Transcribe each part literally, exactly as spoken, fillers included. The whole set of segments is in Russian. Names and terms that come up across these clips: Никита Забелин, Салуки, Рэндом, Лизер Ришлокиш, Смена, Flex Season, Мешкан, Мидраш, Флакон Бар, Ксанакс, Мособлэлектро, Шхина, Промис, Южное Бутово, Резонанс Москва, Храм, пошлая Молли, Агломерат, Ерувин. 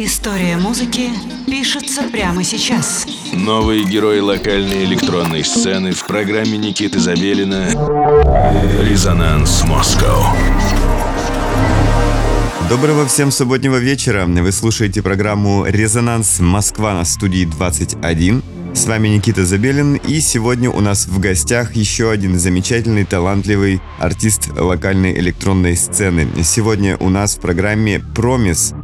История музыки пишется прямо сейчас. Новые герои локальной электронной сцены в программе Никиты Забелина «Резонанс Москва». Доброго всем субботнего вечера. Вы слушаете программу «Резонанс Москва» на студии двадцать один. С вами Никита Забелин, и сегодня у нас в гостях еще один замечательный, талантливый артист локальной электронной сцены. Сегодня у нас в программе Промис.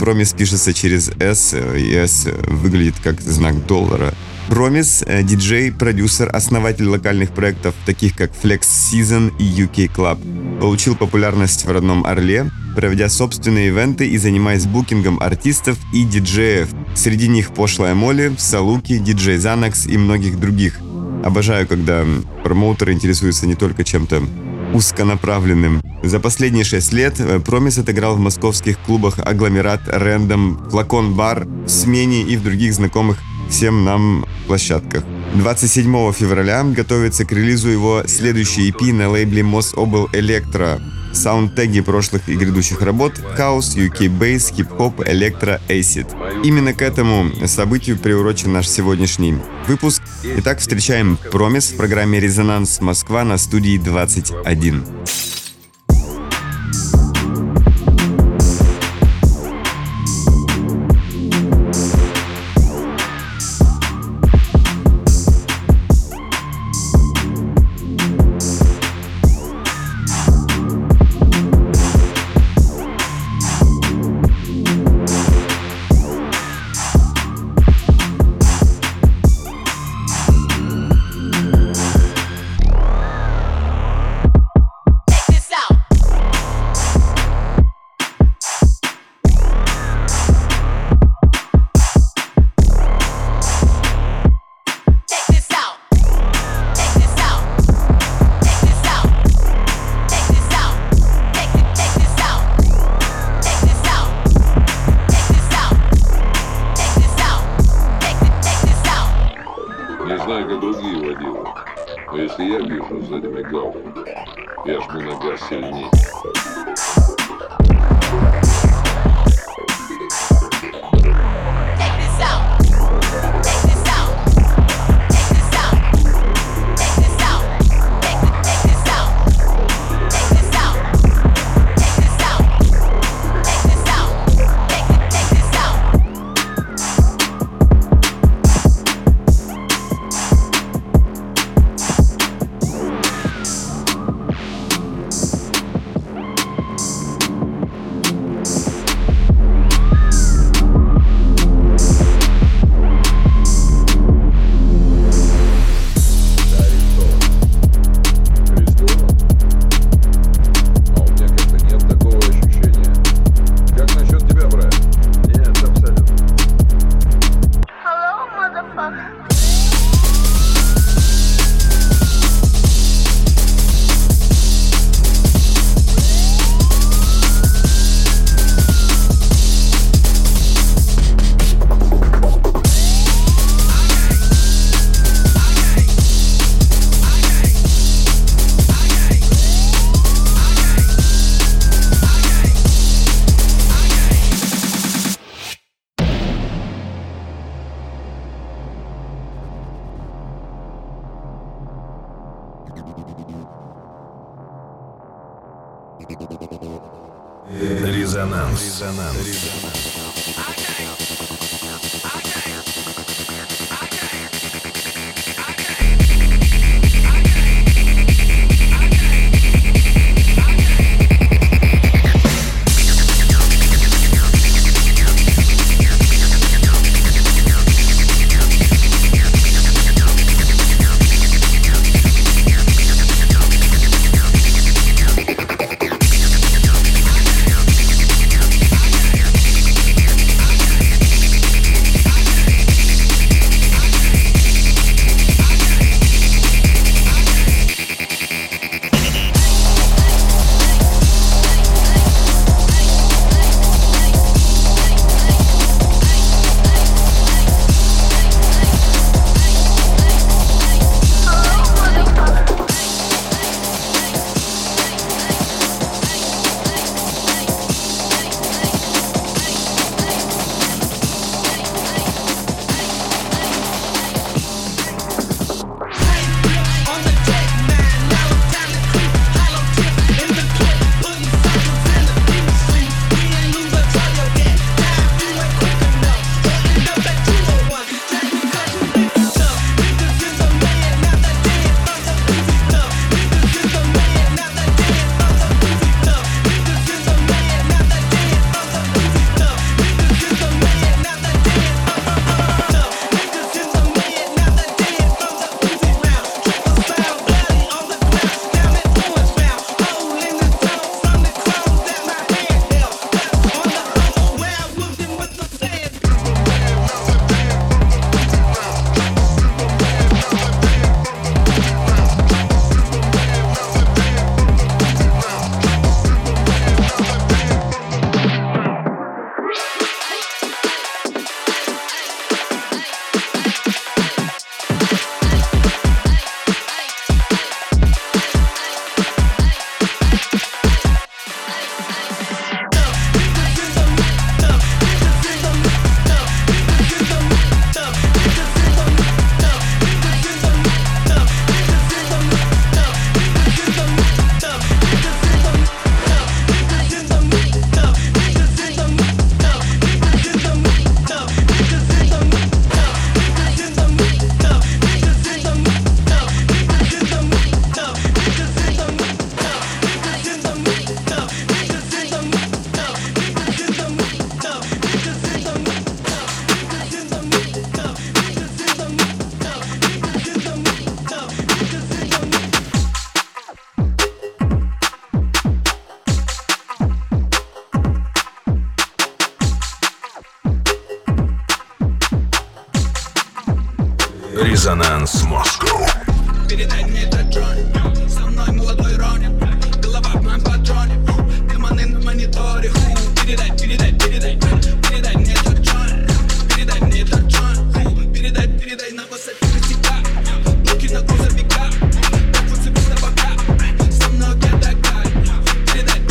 Промис пишется через S, и S выглядит как знак доллара. Промис – диджей, продюсер, основатель локальных проектов, таких как Flex Season и ю кей Club. Получил популярность в родном Орле, проведя собственные ивенты и занимаясь букингом артистов и диджеев. Среди них пошлая Молли, Салуки, диджей Ксанакс и многих других. Обожаю, когда промоутеры интересуются не только чем-то узконаправленным. За последние шесть лет Промис отыграл в московских клубах Агломерат, Рэндом, Флакон Бар, в Смене и в других знакомых всем нам площадках. двадцать седьмого февраля готовится к релизу его следующий и пи на лейбле Мособлэлектро. Саундтеги прошлых и грядущих работ – хаус, ю кей бейс, хип-хоп, электро, эйсид. Именно к этому событию приурочен наш сегодняшний выпуск. Итак, встречаем Промис в программе «Резонанс Москва» на студии двадцать один. Резонанс. Резонанс. Резонанс. Резонанс Москва. Передай мне этот джойнт, со мной молодой Ронни. Голова в моем патроне, демоны на мониторе. Передай, передай, передай, передай мне этот джойнт. Передай мне этот джойнт. Передай, передай на высоте косяка. Руки на грузовика, так вот себе с табака. Со мной гадака. Передай,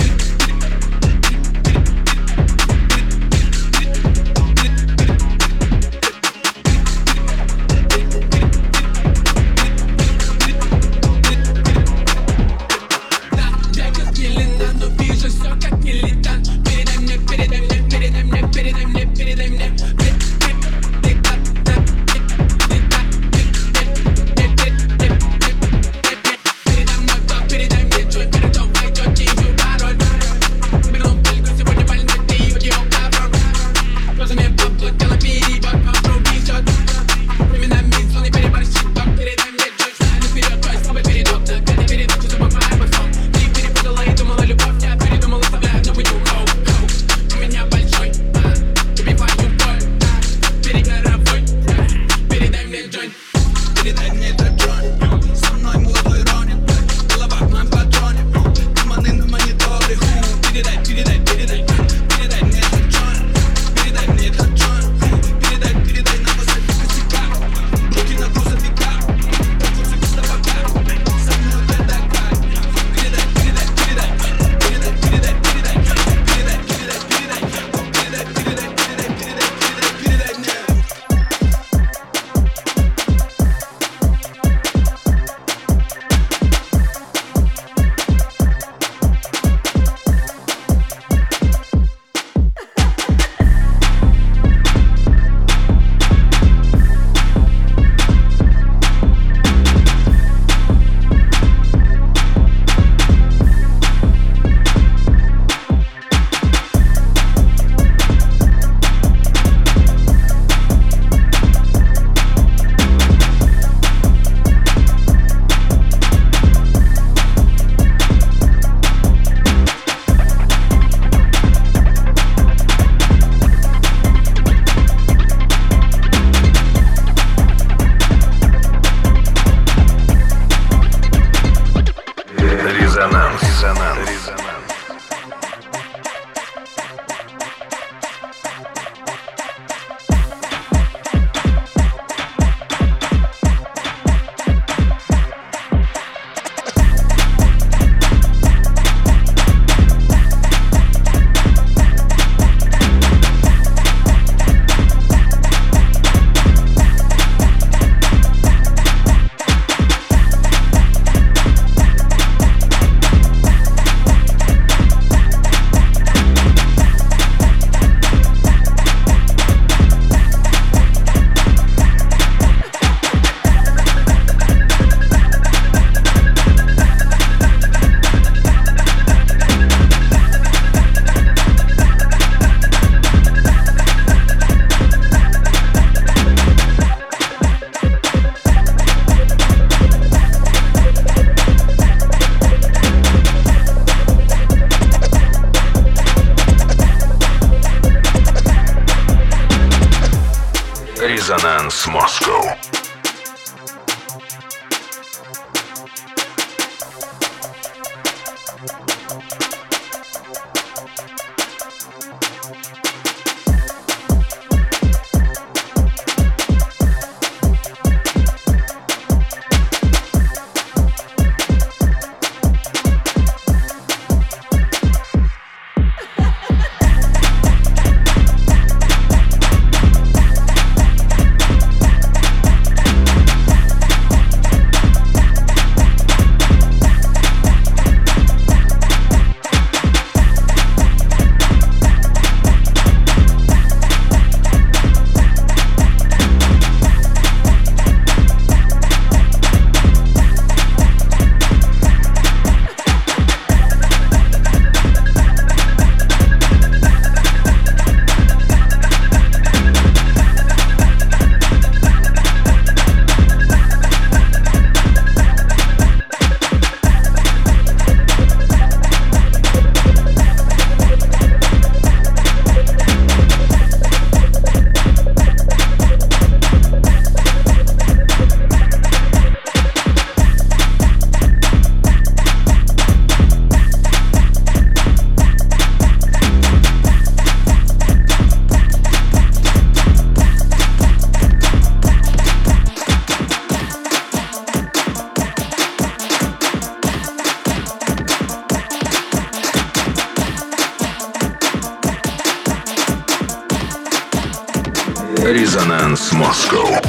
Резонанс Москва.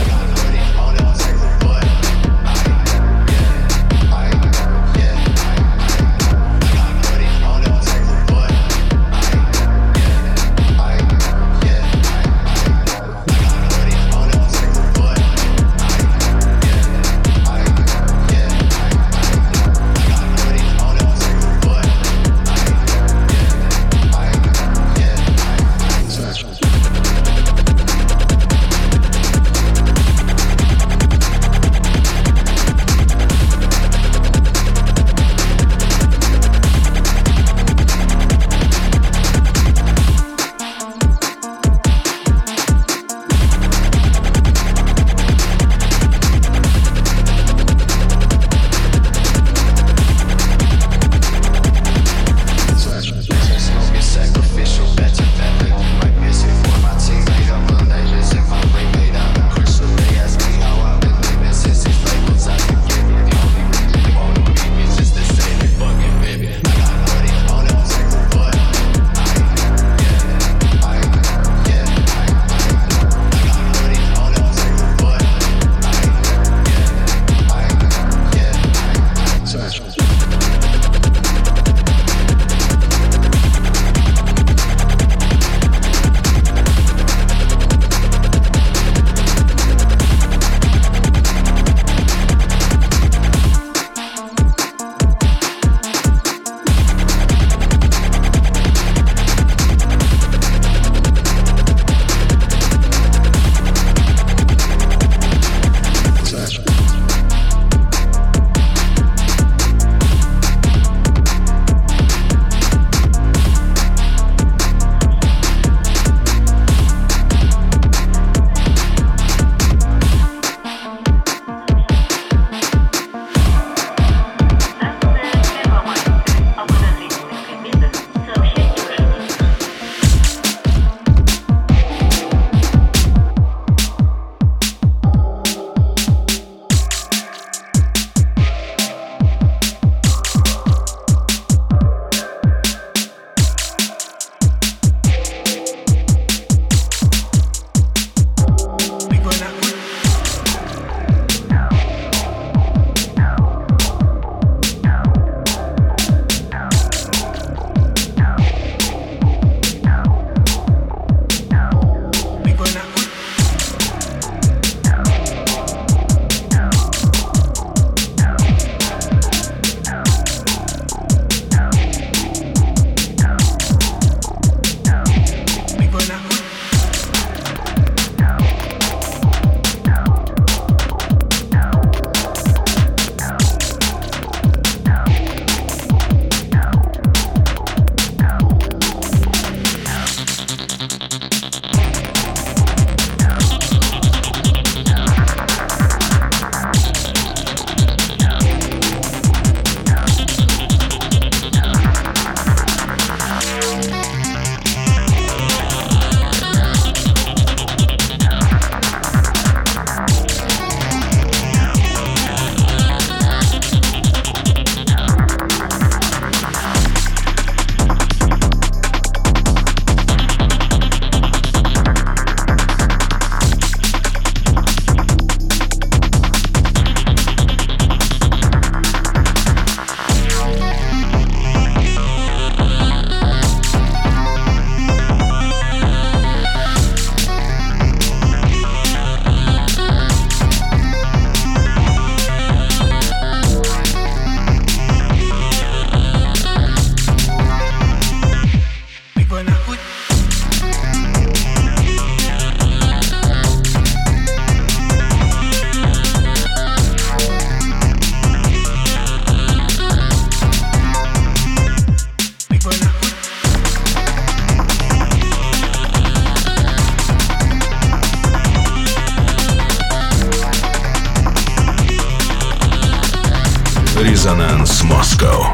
Резонанс Москва.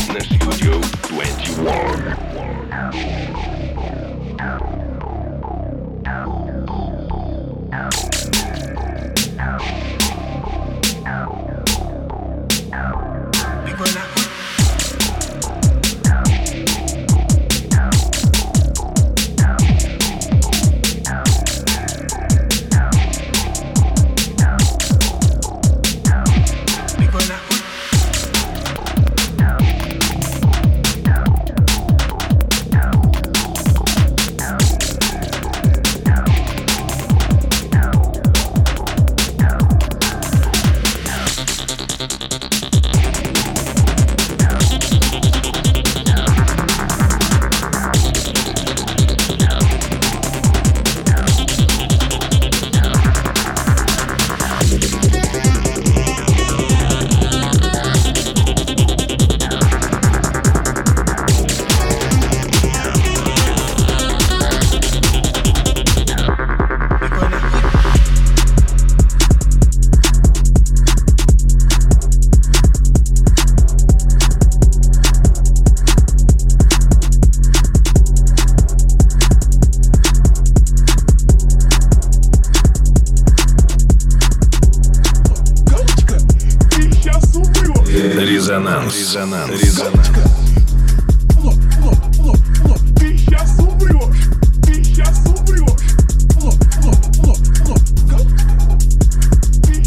Резонанс. Резонанс. Резонанс. Ты сейчас умрешь. Ты сейчас умрешь. Ты сейчас умрешь. Ты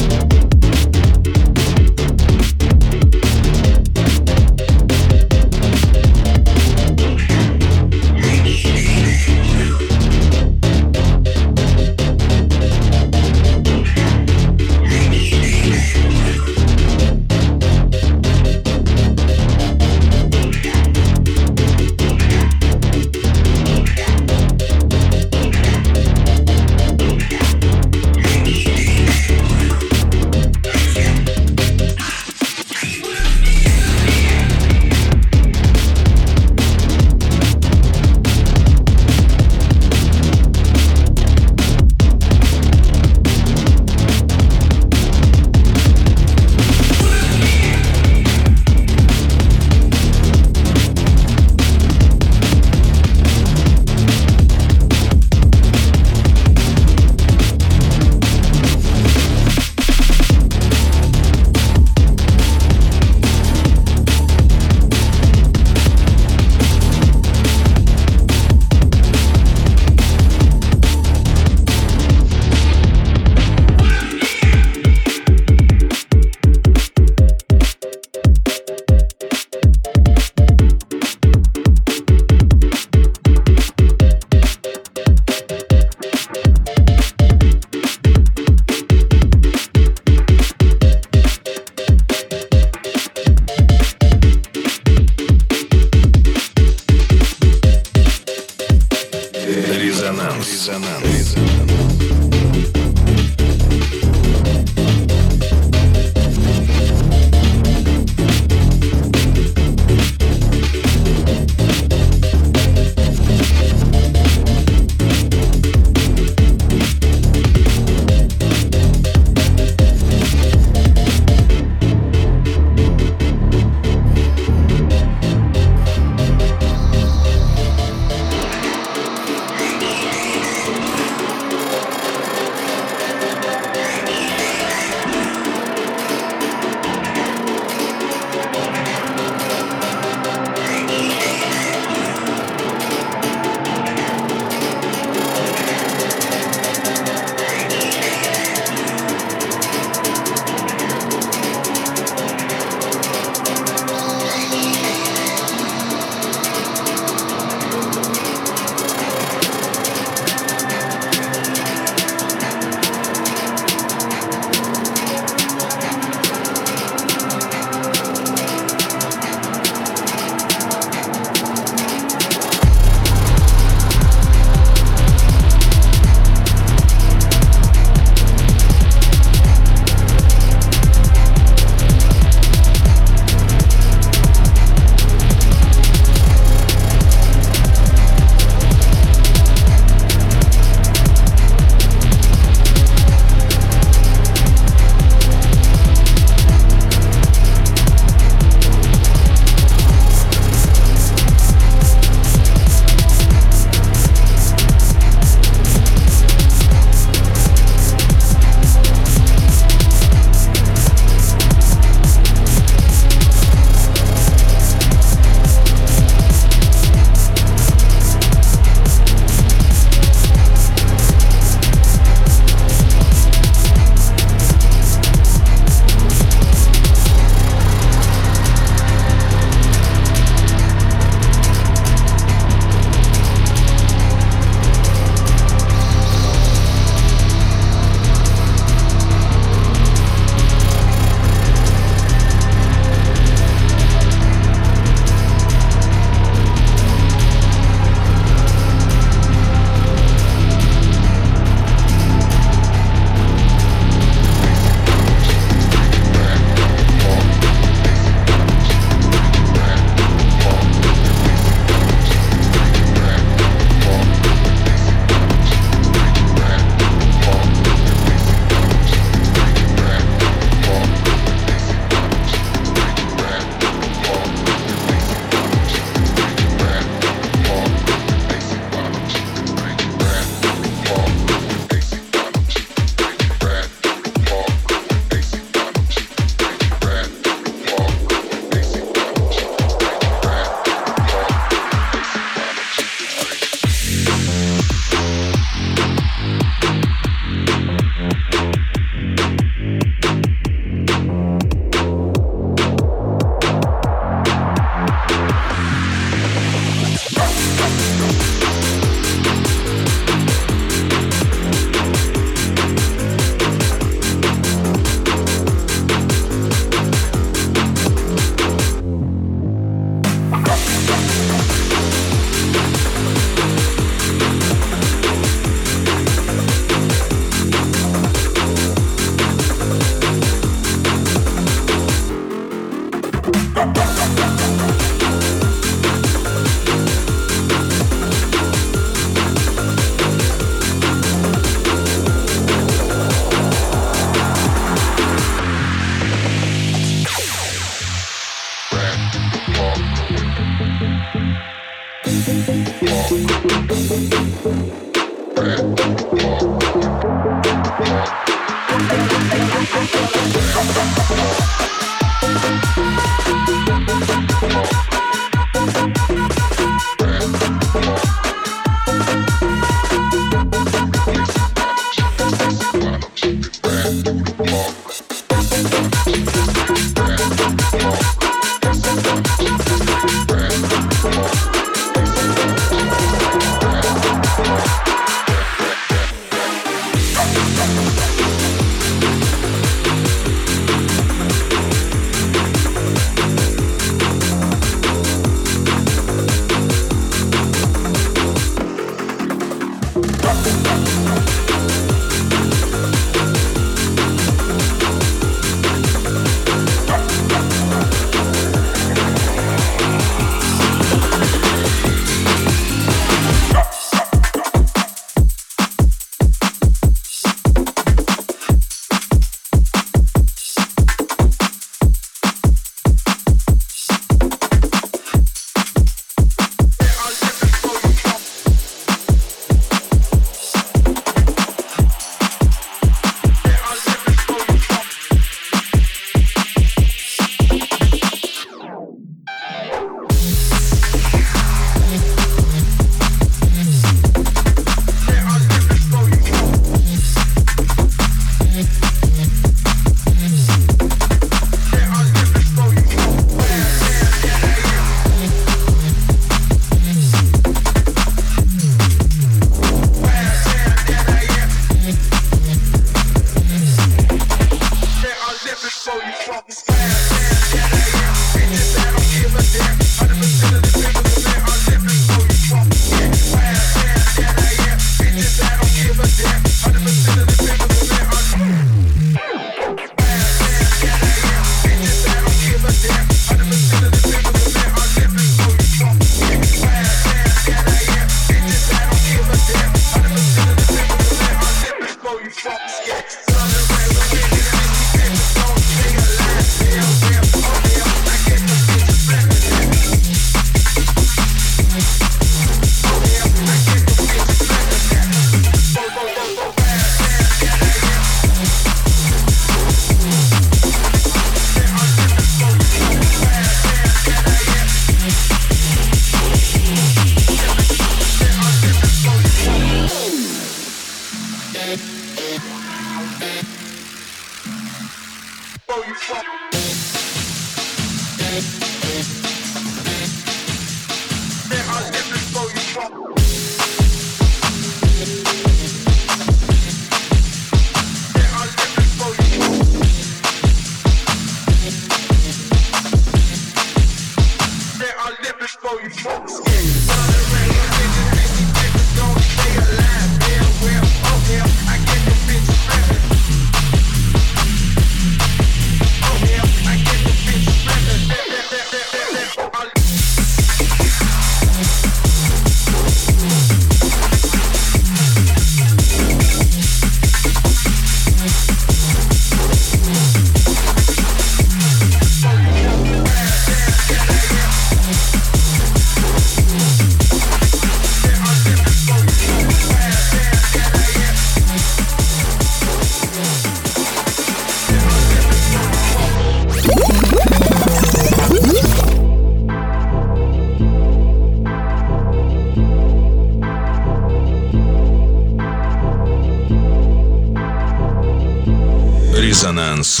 Резонанс Москва.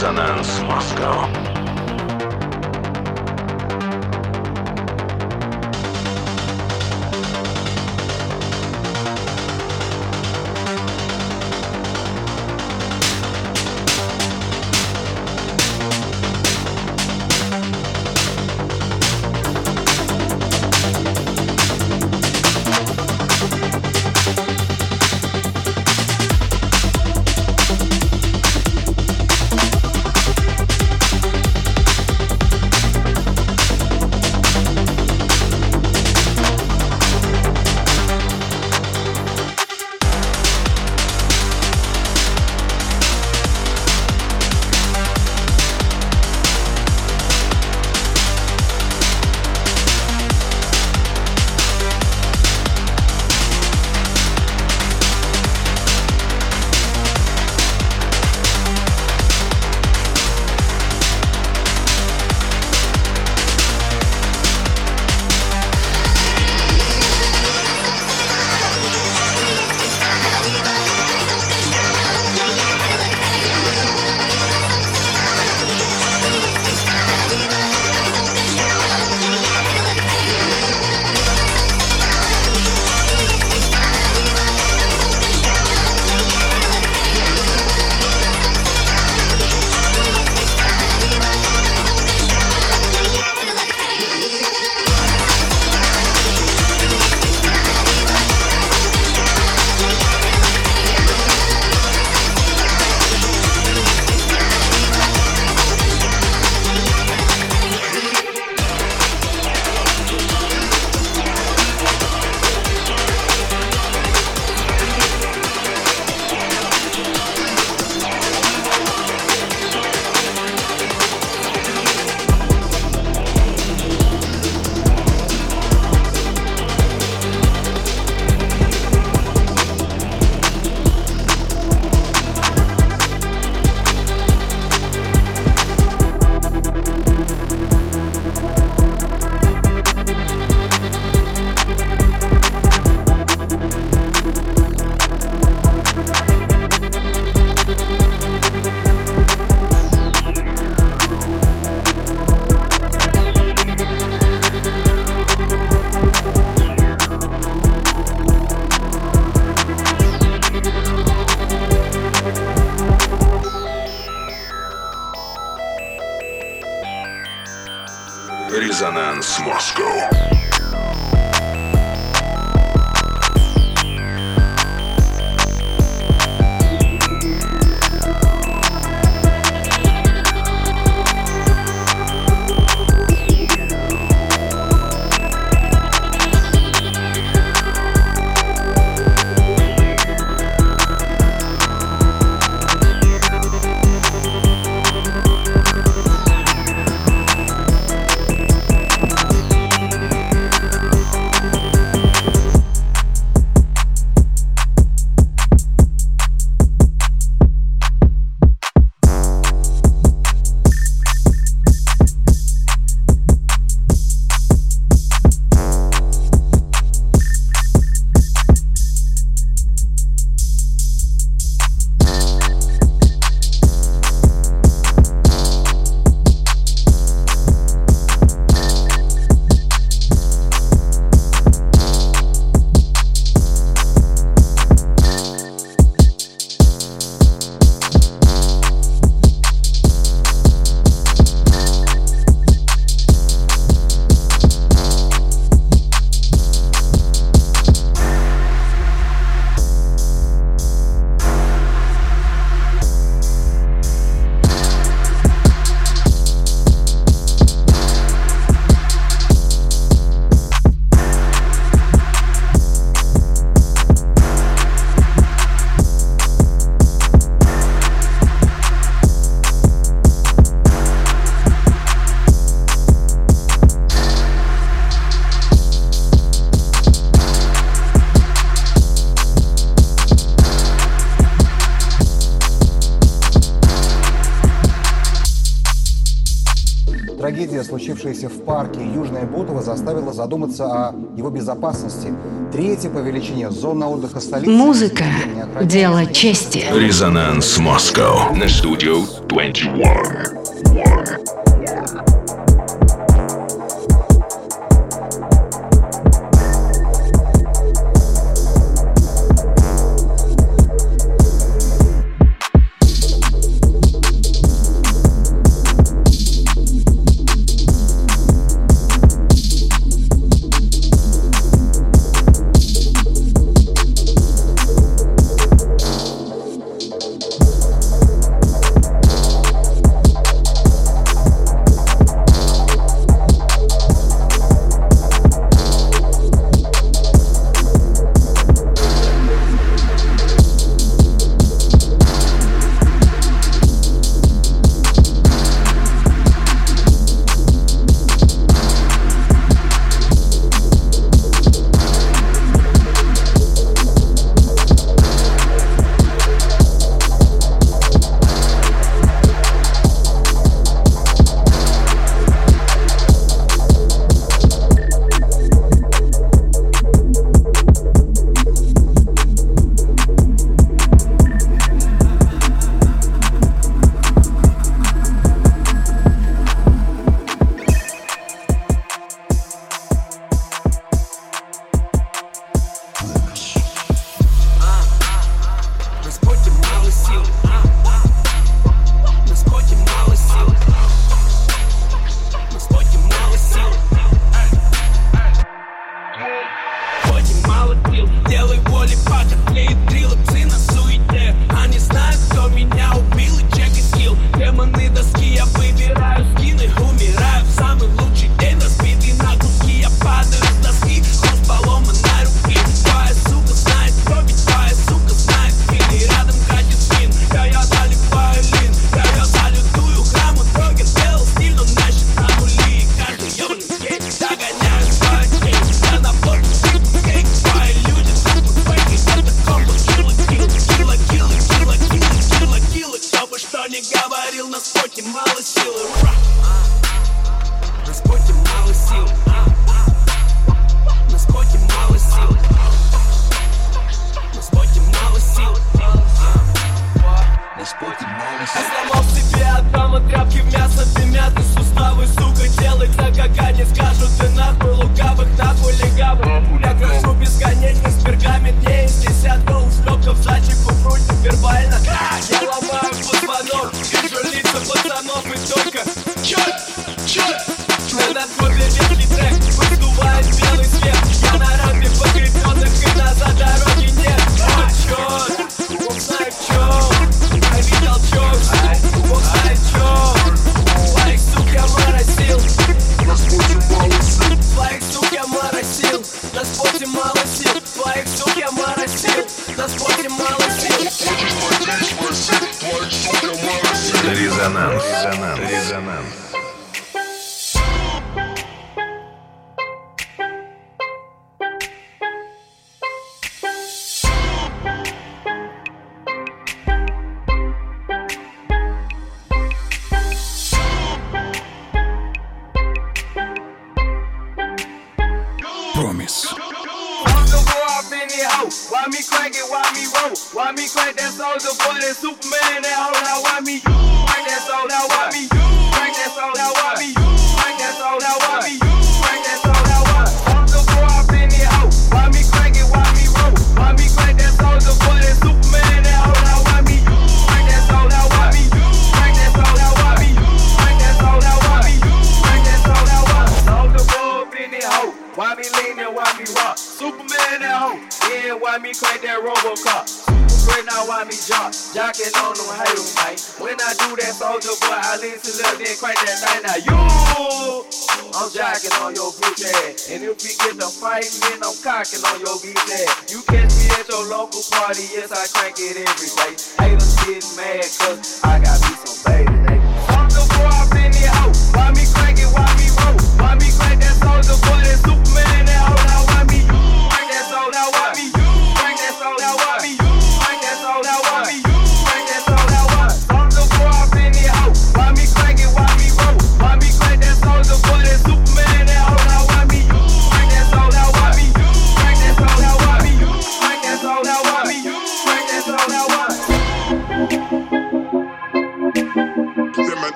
Резонанс Москва. Резонанс Москва. Трагедия, случившаяся в парке Южное Бутово, заставила задуматься о его безопасности. Третья по величине зона отдыха столицы. Музыка – дело чести. Резонанс Москва на студию двадцать один.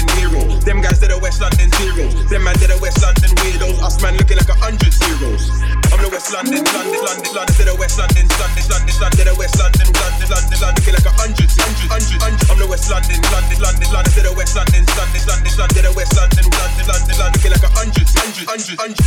London hero. Them guys, they're the West London zeros. Them man, they're the West London weirdos. Us man looking like a hundred zeros. I'm the West London, London, London, London. They're the West London, London, London, London. They're the West London, London, London, London. Looking like a hundred, hundred, hundred, hundred. I'm the West London, London, London, London. They're the West London, London, London, London. They're the West London, London, London, London. Looking like a hundred, hundred, hundred, hundred.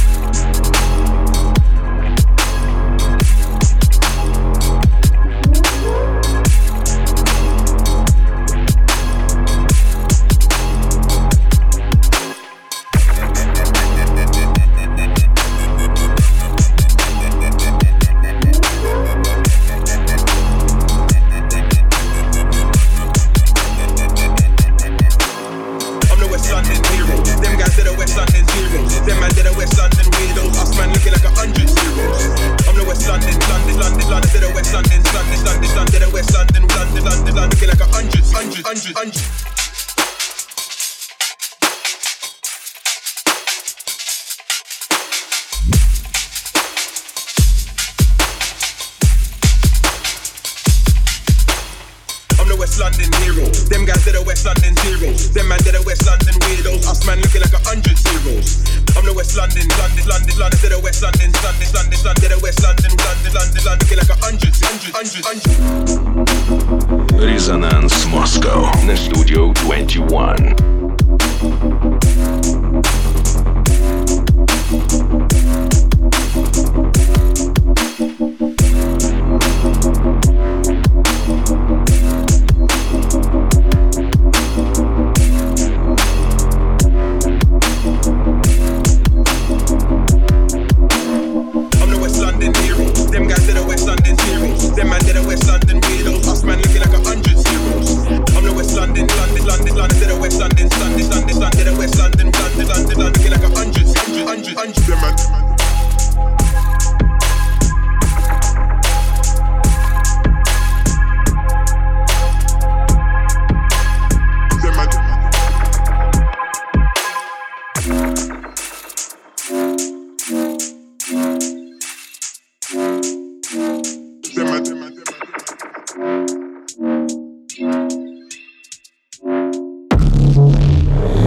Резонанс Москва на студию двадцать один.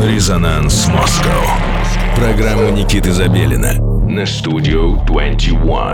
Резонанс Москва. Программа Никиты Забелина на студию двадцать один.